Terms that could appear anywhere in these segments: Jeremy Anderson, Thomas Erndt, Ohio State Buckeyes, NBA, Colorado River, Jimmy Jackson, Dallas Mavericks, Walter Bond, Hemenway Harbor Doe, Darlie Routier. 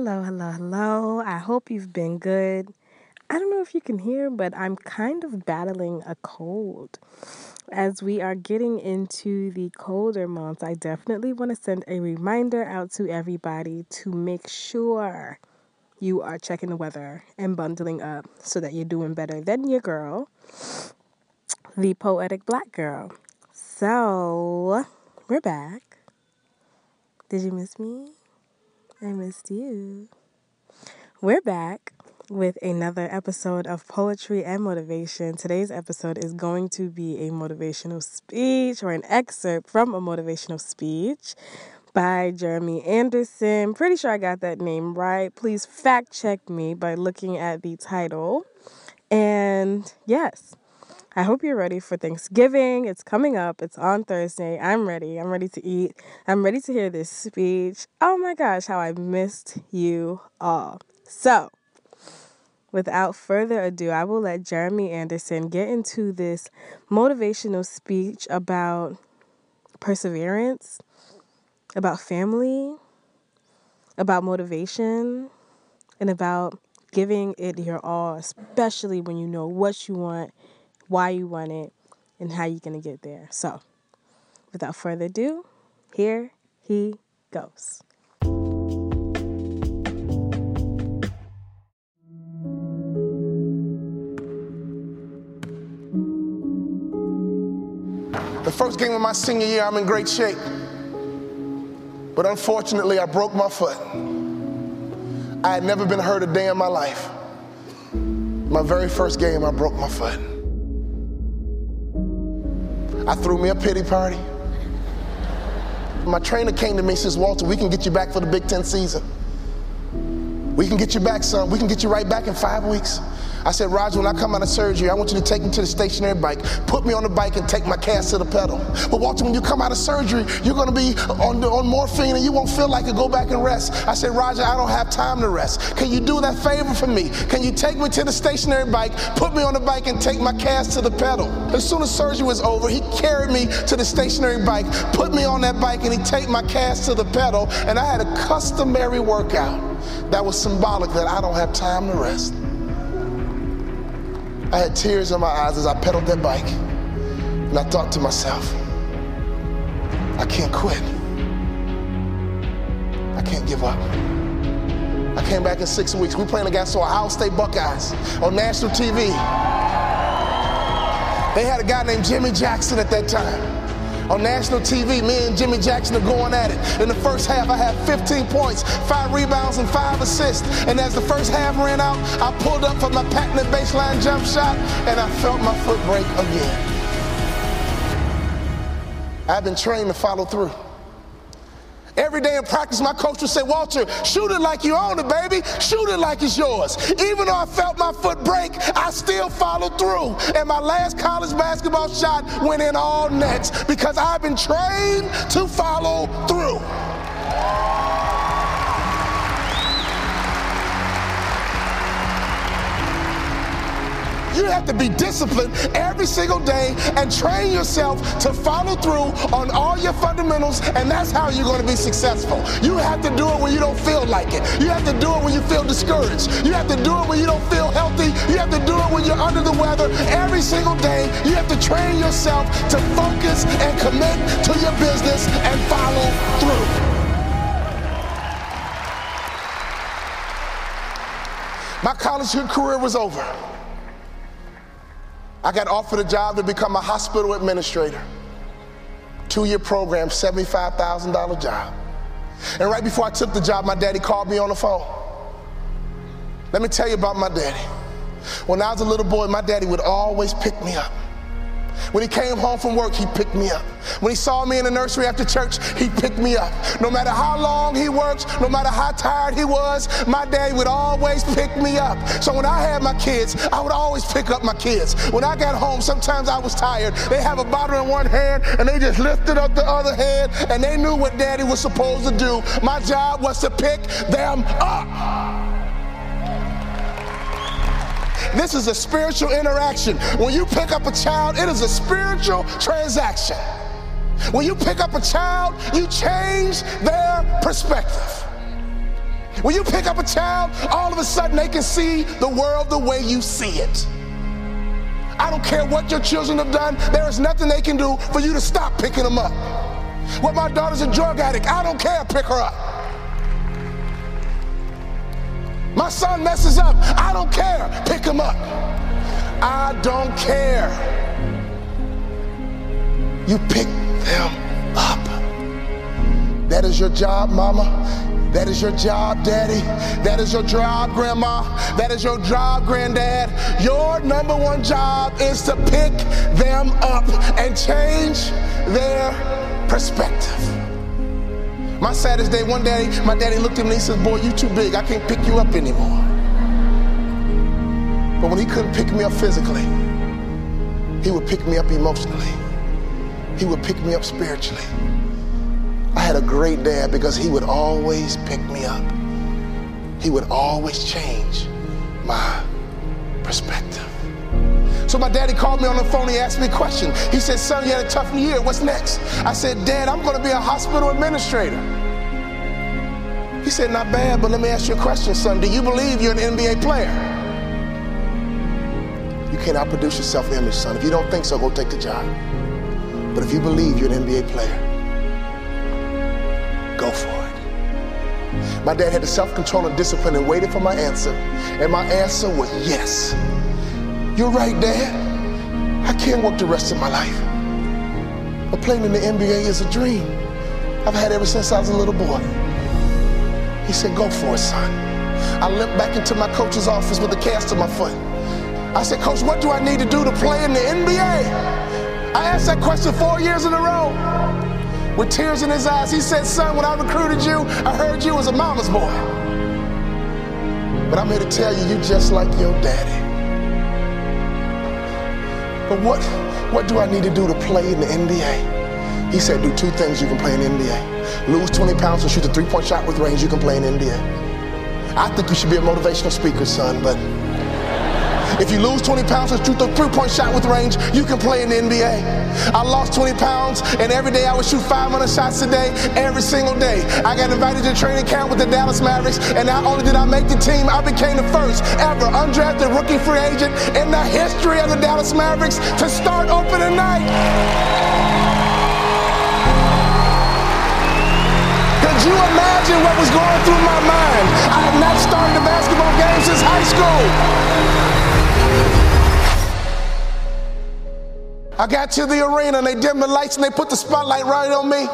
Hello. I hope you've been good. I don't know if you can hear, but I'm kind of battling a cold. As we are getting into the colder months, I definitely want to send a reminder out to everybody to make sure you are checking the weather and bundling up so that you're doing better than your girl, the poetic black girl. So, we're back. Did you miss me? I missed you. We're back with another episode of Poetry and Motivation. Today's episode is going to be a motivational speech or an excerpt from a motivational speech by Jeremy Anderson. Pretty sure I got that name right. Please fact check me by looking at the title. And yes, I hope you're ready for Thanksgiving. It's coming up. It's on Thursday. I'm ready. I'm ready to eat. I'm ready to hear this speech. Oh my gosh, how I missed you all. So, without further ado, I will let Jeremy Anderson get into this motivational speech about perseverance, about family, about motivation, and about giving it your all, especially when you know what you want, why you want it, and how you're going to get there. So, without further ado, here he goes. The first game of my senior year, I'm in great shape. But unfortunately, I broke my foot. I had never been hurt a day in my life. My very first game, I broke my foot. I threw me a pity party. My trainer came to me and says, Walter, we can get you back for the Big Ten season. We can get you back, son. We can get you right back in 5 weeks. I said, Roger, when I come out of surgery, I want you to take me to the stationary bike, put me on the bike and take my cast to the pedal. But Walter, when you come out of surgery, you're gonna be on morphine and you won't feel like it. Go back and rest. I said, Roger, I don't have time to rest. Can you do that favor for me? Can you take me to the stationary bike, put me on the bike and take my cast to the pedal? As soon as surgery was over, he carried me to the stationary bike, put me on that bike and he take my cast to the pedal, and I had a customary workout that was symbolic that I don't have time to rest. I had tears in my eyes as I pedaled that bike, and I thought to myself, I can't quit. I can't give up. I came back in 6 weeks. We playing against Ohio State Buckeyes on national TV. They had a guy named Jimmy Jackson at that time. On national TV, me and Jimmy Jackson are going at it. In the first half, I had 15 points, 5 rebounds, and 5 assists. And as the first half ran out, I pulled up for my patented baseline jump shot, and I felt my foot break again. I've been trained to follow through. Every day in practice, my coach would say, Walter, shoot it like you own it, baby. Shoot it like it's yours. Even though I felt my foot break, I still followed through. And my last college basketball shot went in all nets because I've been trained to follow through. You have to be disciplined every single day and train yourself to follow through on all your fundamentals, and that's how you're going to be successful. You have to do it when you don't feel like it. You have to do it when you feel discouraged. You have to do it when you don't feel healthy. You have to do it when you're under the weather. Every single day, you have to train yourself to focus and commit to your business and follow through. My college career was over. I got offered a job to become a hospital administrator. 2-year program, $75,000 job. And right before I took the job, my daddy called me on the phone. Let me tell you about my daddy. When I was a little boy, my daddy would always pick me up. When he came home from work, he picked me up. When he saw me in the nursery after church, he picked me up. No matter how long he worked, no matter how tired he was, my daddy would always pick me up. So when I had my kids, I would always pick up my kids. When I got home, sometimes I was tired. They have a bottle in one hand, and they just lifted up the other hand, and they knew what daddy was supposed to do. My job was to pick them up. This is a spiritual interaction. When you pick up a child, it is a spiritual transaction. When you pick up a child, you change their perspective. When you pick up a child, all of a sudden they can see the world the way you see it. I don't care what your children have done. There is nothing they can do for you to stop picking them up. Well, my daughter's a drug addict. I don't care. Pick her up. My son messes up. I don't care. Pick him up. I don't care. You pick them up. That is your job, mama. That is your job, daddy. That is your job, grandma. That is your job, granddad. Your number one job is to pick them up and change their perspective. My saddest day, one day, my daddy looked at me and he said, boy, you too big. I can't pick you up anymore. But when he couldn't pick me up physically, he would pick me up emotionally. He would pick me up spiritually. I had a great dad because he would always pick me up. He would always change my perspective. So my daddy called me on the phone. He asked me a question. He said, son, you had a tough year. What's next? I said, Dad, I'm going to be a hospital administrator. He said, not bad, but let me ask you a question, son. Do you believe you're an NBA player? You can't outproduce your self-image, son. If you don't think so, go take the job. But if you believe you're an NBA player, go for it. My dad had the self-control and discipline and waited for my answer. And my answer was yes. You're right, Dad. I can't work the rest of my life. But playing in the NBA is a dream I've had ever since I was a little boy. He said, go for it, son. I limped back into my coach's office with a cast on my foot. I said, Coach, what do I need to do to play in the NBA? I asked that question 4 years in a row. With tears in his eyes, he said, son, when I recruited you, I heard you was a mama's boy. But I'm here to tell you, you're just like your daddy. But what do I need to do to play in the NBA? He said, do two things you can play in the NBA. Lose 20 pounds and shoot a three-point shot with range, you can play in the NBA. I think you should be a motivational speaker, son, but if you lose 20 pounds and shoot a three-point shot with range, you can play in the NBA. I lost 20 pounds, and every day I would shoot 500 shots a day, every single day. I got invited to training camp with the Dallas Mavericks, and not only did I make the team, I became the first ever undrafted rookie free agent in the history of the Dallas Mavericks to start opening night. Could you imagine what was going through my mind? I had not started a basketball game since high school. I got to the arena and they dimmed the lights and they put the spotlight right on me.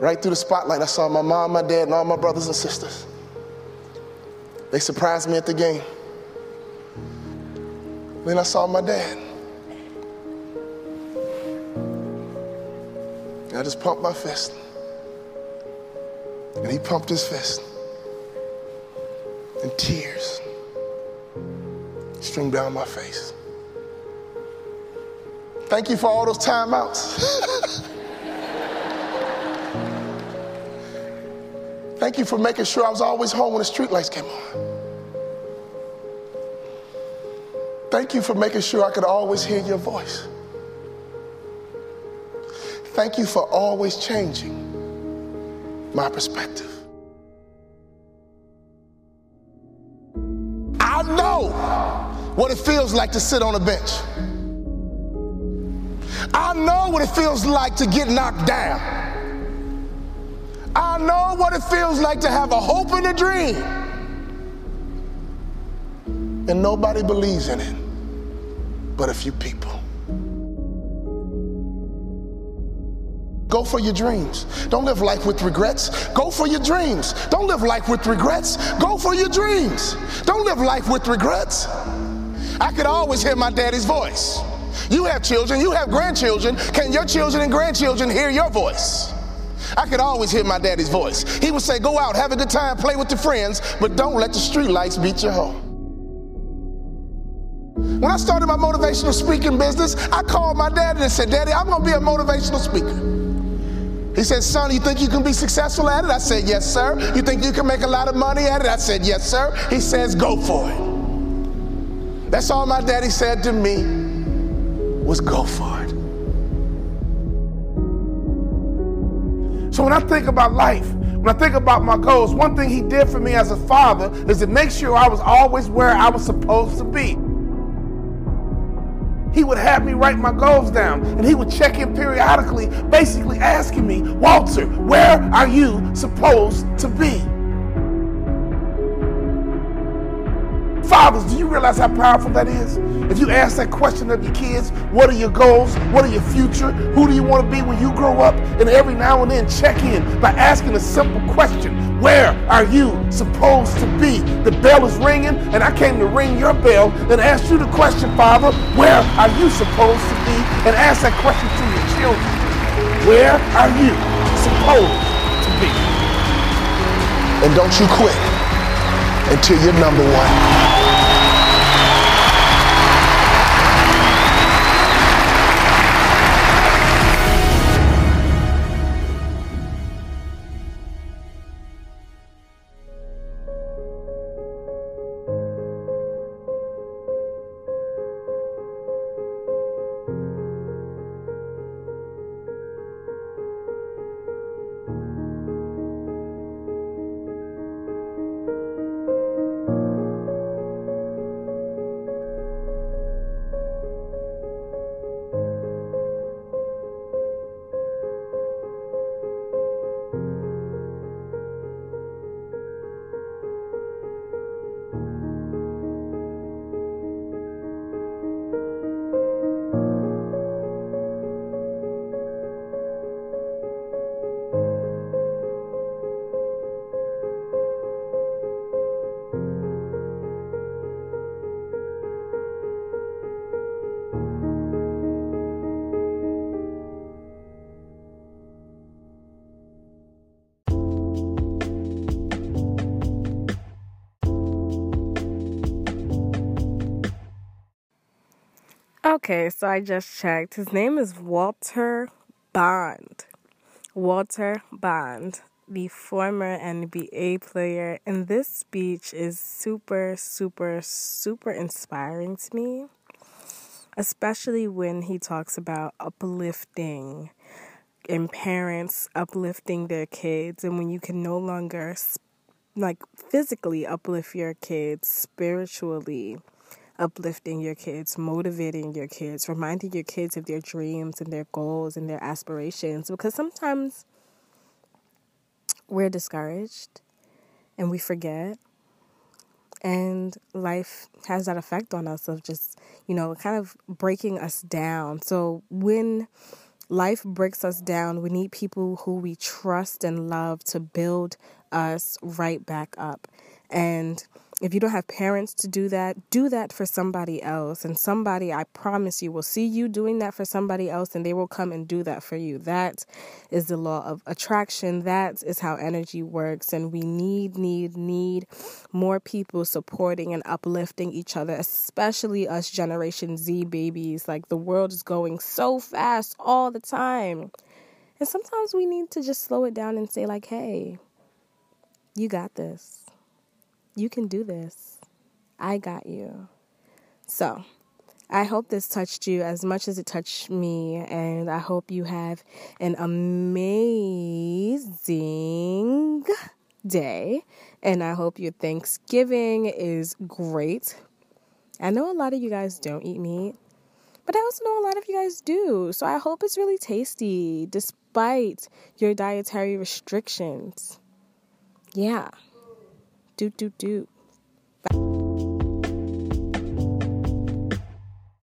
Right through the spotlight, I saw my mom, my dad, and all my brothers and sisters. They surprised me at the game. Then I saw my dad. And I just pumped my fist. And he pumped his fist. And tears streamed down my face. Thank you for all those timeouts. Thank you for making sure I was always home when the streetlights came on. Thank you for making sure I could always hear your voice. Thank you for always changing my perspective. I know what it feels like to sit on a bench. I know what it feels like to get knocked down. I know what it feels like to have a hope and a dream, and nobody believes in it but a few people. Go for your dreams. Don't live life with regrets. Go for your dreams. Don't live life with regrets. Go for your dreams. Don't live life with regrets. I could always hear my daddy's voice. You have children, you have grandchildren. Can your children and grandchildren hear your voice? I could always hear my daddy's voice. He would say, go out, have a good time, play with your friends, but don't let the streetlights beat you home. When I started my motivational speaking business, I called my daddy and said, Daddy, I'm going to be a motivational speaker. He said, son, you think you can be successful at it? I said, yes, sir. You think you can make a lot of money at it? I said, yes, sir. He says, go for it. That's all my daddy said to me. Was go for it. So when I think about life, when When I think about my goals, one thing he did for me as a father is to make sure I was always where I was supposed to be. He would have me write my goals down, and he would check in periodically, basically asking me, Walter, where are you supposed to be? Fathers, do you realize how powerful that is? If you ask that question of your kids, what are your goals? What are your future? Who do you want to be when you grow up? And every now and then check in by asking a simple question. Where are you supposed to be? The bell is ringing, and I came to ring your bell and ask you the question, Father, where are you supposed to be? And ask that question to your children. Where are you supposed to be? And don't you quit until you're number one. Okay, so I just checked. His name is Walter Bond. Walter Bond, the former NBA player. And this speech is super, super, super inspiring to me, especially when he talks about uplifting and parents uplifting their kids. And when you can no longer, physically uplift your kids, spiritually uplifting your kids, motivating your kids, reminding your kids of their dreams and their goals and their aspirations, because sometimes we're discouraged and we forget, and life has that effect on us of just, kind of breaking us down. So when life breaks us down, we need people who we trust and love to build us right back up. And if you don't have parents to do that for somebody else. And somebody, I promise you, will see you doing that for somebody else, and they will come and do that for you. That is the law of attraction. That is how energy works. And we need more people supporting and uplifting each other, especially us Generation Z babies. The world is going so fast all the time. And sometimes we need to just slow it down and say, hey, you got this. You can do this. I got you. So, I hope this touched you as much as it touched me, and I hope you have an amazing day, and I hope your Thanksgiving is great. I know a lot of you guys don't eat meat, but I also know a lot of you guys do, so I hope it's really tasty despite your dietary restrictions. Yeah. Do. Bye.